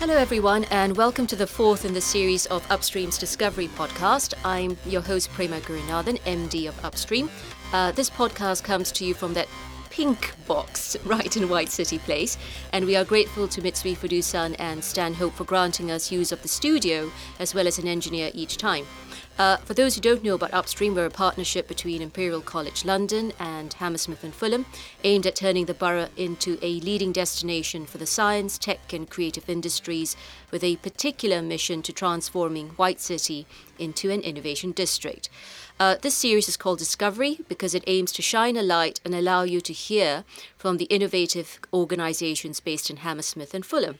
Hello everyone and welcome to the fourth in the series of Upstream's Discovery podcast. I'm your host Prema Gurunathan, MD of Upstream. This podcast comes to you from that pink box right in White City Place, and we are grateful to Mitsui Fudosan and Stanhope for granting us use of the studio as well as an engineer each time. For those who don't know about Upstream, we're a partnership between Imperial College London and Hammersmith and Fulham, aimed at turning the borough into a leading destination for the science, tech and creative industries, with a particular mission to transforming White City into an innovation district. This series is called Discovery because it aims to shine a light and allow you to hear from the innovative organisations based in Hammersmith and Fulham.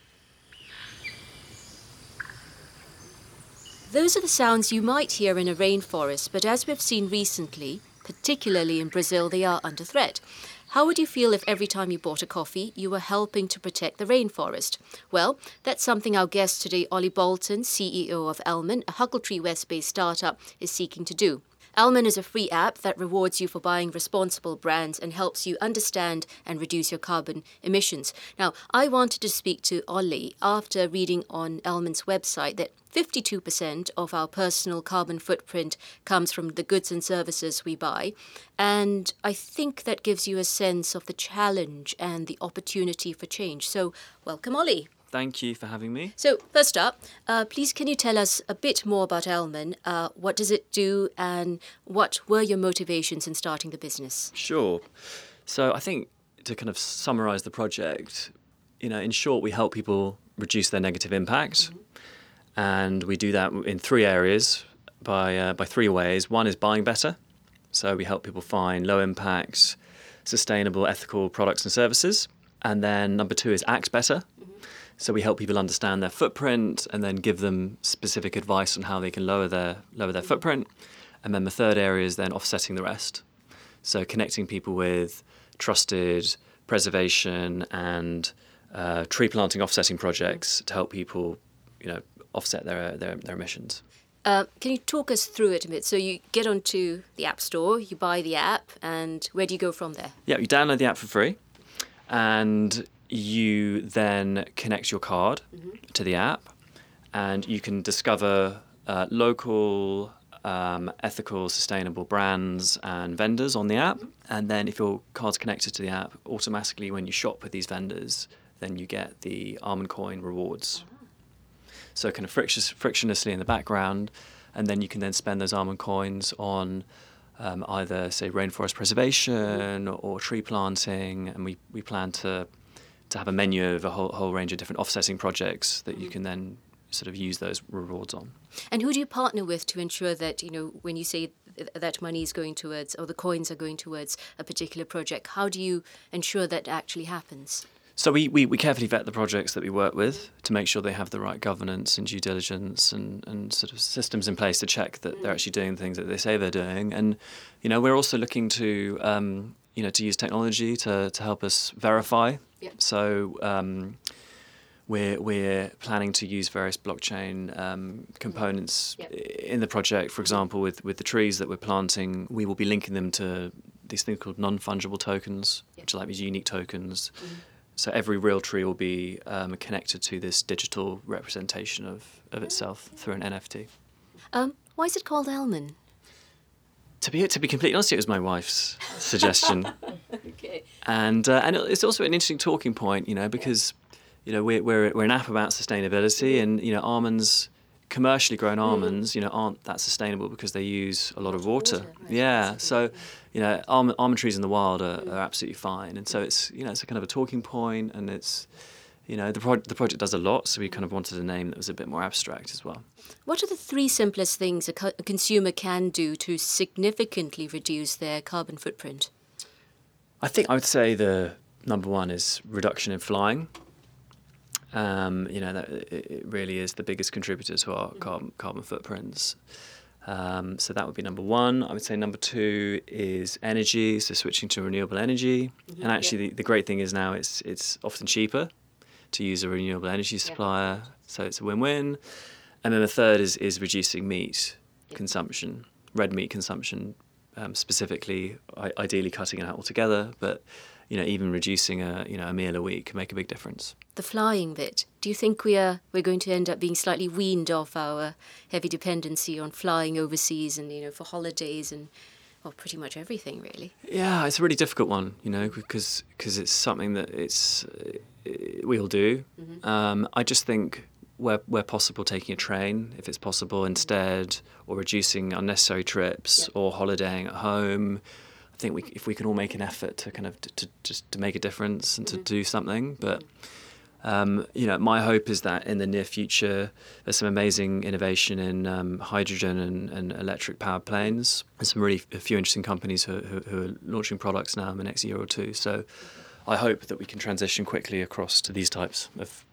Those are the sounds you might hear in a rainforest, but as we've seen recently, particularly in Brazil, they are under threat. How would you feel if every time you bought a coffee, you were helping to protect the rainforest? Well, that's something our guest today, Ollie Bolton, CEO of Elman, a Huckletree West-based startup, is seeking to do. Almond is a free app that rewards you for buying responsible brands and helps you understand and reduce your carbon emissions. Now, I wanted to speak to Ollie after reading on Almond's website that 52% of our personal carbon footprint comes from the goods and services we buy. And I think that gives you a sense of the challenge and the opportunity for change. So welcome, Ollie. Thank you for having me. So, first up, please can you tell us a bit more about Elman? What does it do and what were your motivations in starting the business? Sure. So I think to kind of summarise the project, in short, we help people reduce their negative impact. Mm-hmm. And we do that in three areas by three ways. One is buying better. So we help people find low impact, sustainable, ethical products and services. And then number two is act better. So we help people understand their footprint and then give them specific advice on how they can lower their footprint. And then the third area is then offsetting the rest. So connecting people with trusted preservation and tree planting offsetting projects to help people, offset their emissions. Can you talk us through it a bit? So you get onto the App Store, you buy the app, and where do you go from there? Yeah, you download the app for free and you then connect your card to the app and you can discover local, ethical, sustainable brands and vendors on the app. And then if your card's connected to the app, automatically when you shop with these vendors, then you get the Almond Coin rewards. So kind of frictionlessly in the background. And then you can then spend those Almond Coins on either, say, rainforest preservation or tree planting. And we plan to have a menu of a whole range of different offsetting projects that you can then sort of use those rewards on. And who do you partner with to ensure that, when you say that money is going towards, or the coins are going towards a particular project, how do you ensure that actually happens? So we carefully vet the projects that we work with to make sure they have the right governance and due diligence and sort of systems in place to check that they're actually doing the things that they say they're doing. And, we're also looking to use technology to help us verify. Yeah. So we're planning to use various blockchain components in the project. For example, with the trees that we're planting, we will be linking them to these things called non-fungible tokens, which are like these unique tokens. So every real tree will be connected to this digital representation of itself through an NFT. Why is it called Elman? To be completely honest, it was my wife's suggestion. Okay. And it's also an interesting talking point, because we're an app about sustainability, and almonds, commercially grown almonds, aren't that sustainable because they use a lot of water. Right. Yeah. So, almond trees in the wild are absolutely fine, and so it's it's a kind of a talking point, and it's. The project does a lot, so we kind of wanted a name that was a bit more abstract as well. What are the three simplest things a consumer can do to significantly reduce their carbon footprint? I think I would say the number one is reduction in flying. It really is the biggest contributor to our carbon footprints. So that would be number one. I would say number two is energy, so switching to renewable energy. Mm-hmm. And actually the great thing is now it's often cheaper to use a renewable energy supplier, so it's a win-win. And then the third is reducing meat consumption, red meat consumption, specifically, ideally cutting it out altogether. But you know, even reducing a meal a week can make a big difference. The flying bit. Do you think we're going to end up being slightly weaned off our heavy dependency on flying overseas and, you know, for holidays and, well, pretty much everything, really? Yeah, it's a really difficult one, you know, because it's something that we all do. Mm-hmm. I just think where possible, taking a train, if it's possible, instead, or reducing unnecessary trips, yep, or holidaying at home. I think if we can all make an effort to kind of to make a difference and, mm-hmm, to do something. But, you know, my hope is that in the near future, there's some amazing innovation in hydrogen and electric powered planes, and some really a few interesting companies who are launching products now in the next year or two. So I hope that we can transition quickly across to these types of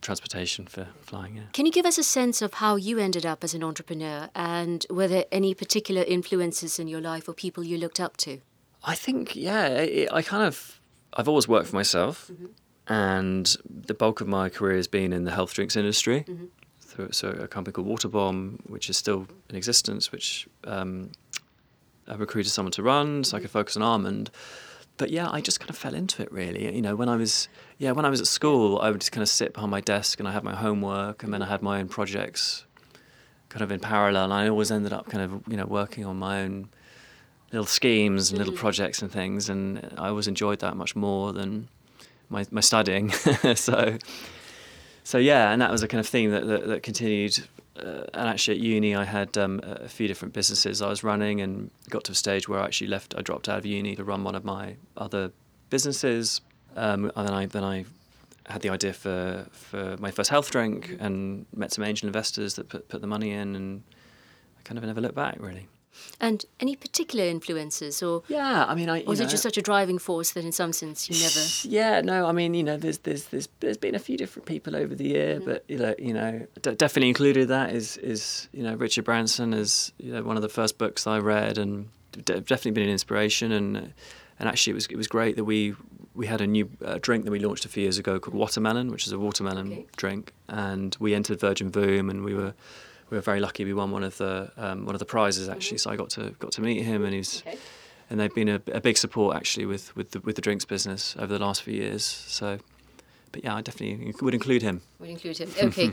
transportation for flying. Yeah. Can you give us a sense of how you ended up as an entrepreneur, and were there any particular influences in your life or people you looked up to? I think, yeah, I've always worked for myself, mm-hmm, and the bulk of my career has been in the health drinks industry. Mm-hmm. So a company called Water Bomb, which is still in existence, which I recruited someone to run so, mm-hmm, I could focus on Almond. But yeah, I just kind of fell into it, really. You know, when I was at school, I would just kind of sit behind my desk and I had my homework, and then I had my own projects kind of in parallel. And I always ended up kind of, you know, working on my own little schemes and little projects and things. And I always enjoyed that much more than my studying. So yeah, and that was a kind of thing that continued. And actually at uni I had a few different businesses I was running, and got to a stage where I dropped out of uni to run one of my other businesses, and then I had the idea for my first health drink, and met some angel investors that put the money in, and I kind of never looked back, really. And any particular influences, or was it just such a driving force that in some sense you never? Yeah, no, I mean, you know, there's been a few different people over the year, mm-hmm, but you know, definitely included that is you know, Richard Branson is, you know, one of the first books I read, and definitely been an inspiration. And actually, it was great that we had a new drink that we launched a few years ago called Watermelon, which is a watermelon drink, and we entered Virgin Boom, and we were very lucky. We won one of the prizes, actually. Mm-hmm. So I got to meet him, and and they've been a big support, actually, with the drinks business over the last few years. So, but yeah, I definitely would include him. Okay.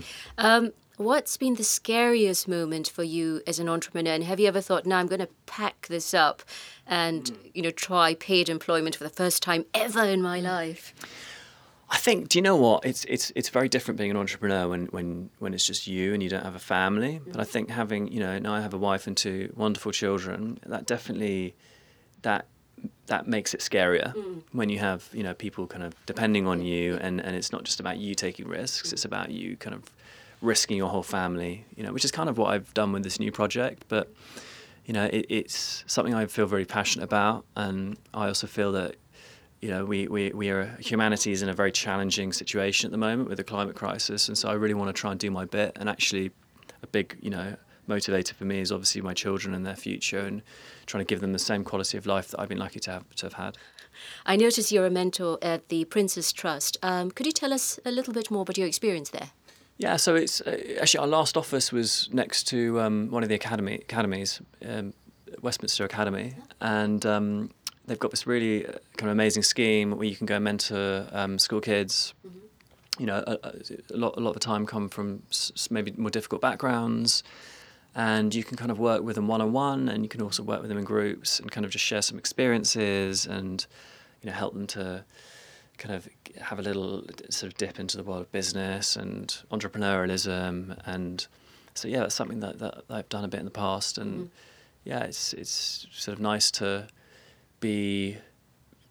What's been the scariest moment for you as an entrepreneur? And have you ever thought, now I'm going to pack this up and you know, try paid employment for the first time ever in my life? I think, do you know what? It's very different being an entrepreneur when it's just you and you don't have a family. But I think having, you know, now I have a wife and two wonderful children, that definitely that makes it scarier when you have, you know, people kind of depending on you, and it's not just about you taking risks, it's about you kind of risking your whole family, you know, which is kind of what I've done with this new project. But, you know, it's something I feel very passionate about, and I also feel that, you know, humanity is in a very challenging situation at the moment with the climate crisis, and so I really want to try and do my bit. And actually, a big, you know, motivator for me is obviously my children and their future, and trying to give them the same quality of life that I've been lucky to have had. I notice you're a mentor at the Prince's Trust. Could you tell us a little bit more about your experience there? Yeah, so it's actually our last office was next to one of the academies, Westminster Academy, and they've got this really kind of amazing scheme where you can go mentor school kids. Mm-hmm. You know, a lot of the time come from maybe more difficult backgrounds, and you can kind of work with them one-on-one, and you can also work with them in groups and kind of just share some experiences, and, you know, help them to kind of have a little sort of dip into the world of business and entrepreneurialism. And so, yeah, that's something that I've done a bit in the past. And, yeah, it's sort of nice to be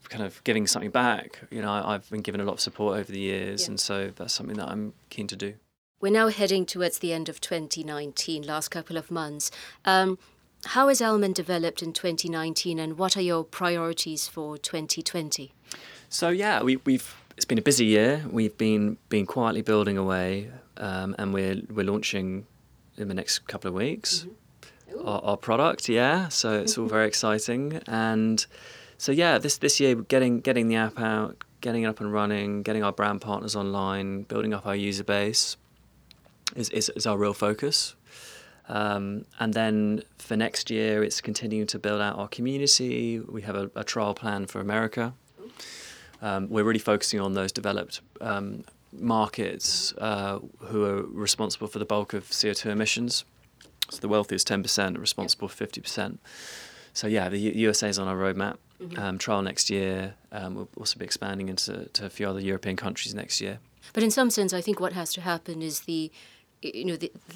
kind of giving something back. You know, I've been given a lot of support over the years, and so that's something that I'm keen to do. We're now heading towards the end of 2019, last couple of months. How has Elman developed in 2019, and what are your priorities for 2020? So yeah, it's been a busy year. We've been quietly building away, and we're launching in the next couple of weeks. Mm-hmm. Our product, yeah, so it's all very exciting. And so yeah, this year getting the app out, getting it up and running, getting our brand partners online, building up our user base is our real focus. And then for next year, it's continuing to build out our community. We have a trial plan for America, We're really focusing on those developed markets who are responsible for the bulk of CO2 emissions. So the wealthiest 10% are responsible for 50%. So yeah, the USA is on our roadmap. Trial next year. We'll also be expanding to a few other European countries next year. But in some sense, I think what has to happen is the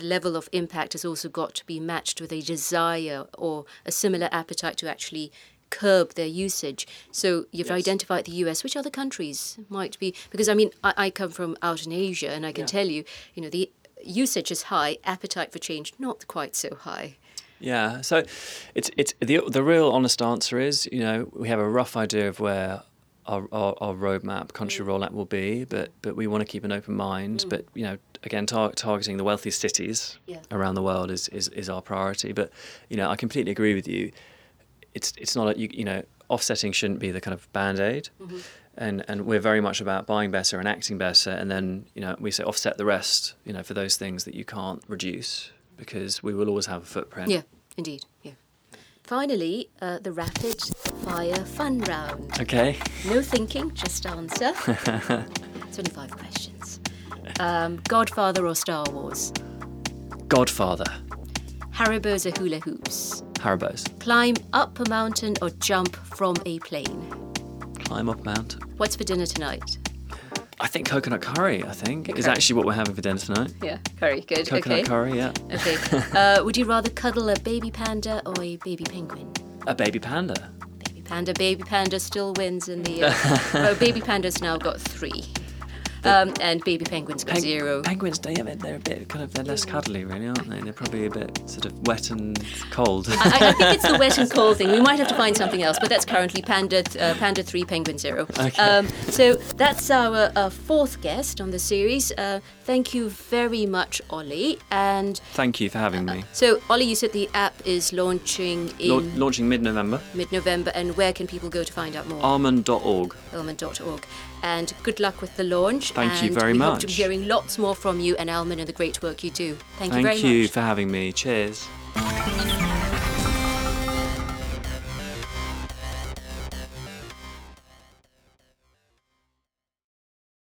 level of impact has also got to be matched with a desire or a similar appetite to actually curb their usage. So you've identified the US. Which other countries might be? Because, I mean, I come from out in Asia, and I can tell you, the usage is high, appetite for change not quite so high. Yeah, so it's the real honest answer is, we have a rough idea of where our roadmap, country rollout will be, but we want to keep an open mind. But, again, targeting the wealthiest cities around the world is our priority. But, I completely agree with you. It's not offsetting shouldn't be the kind of band-aid, and we're very much about buying better and acting better, and then we say offset the rest for those things that you can't reduce, because we will always have a footprint. Yeah, indeed. Yeah. Finally, the rapid fire fun round. Okay. No thinking, just answer. 25 questions. Godfather or Star Wars? Godfather. Haribos or hula hoops? Haribos. Climb up a mountain or jump from a plane? Climb up a mountain. What's for dinner tonight? I think coconut curry, is actually what we're having for dinner tonight. Yeah, curry, good. Coconut curry, yeah. Okay. Would you rather cuddle a baby panda or a baby penguin? A baby panda. Baby panda still wins in the... well, baby panda's now got 3. And baby penguins got 0. Penguins, they're a bit they're less cuddly, really, aren't they? They're probably a bit sort of wet and cold. I think it's the wet and cold thing. We might have to find something else, but that's currently Panda 3, Penguin 0. Okay. So that's our fourth guest on the series. Thank you very much, Ollie. And thank you for having me. So, Ollie, you said the app is launching in... launching mid-November. And where can people go to find out more? Almond.org. And good luck with the launch. Thank you very much. We hope to be hearing lots more from you and Elman and the great work you do. Thank you very much. Thank you for having me. Cheers.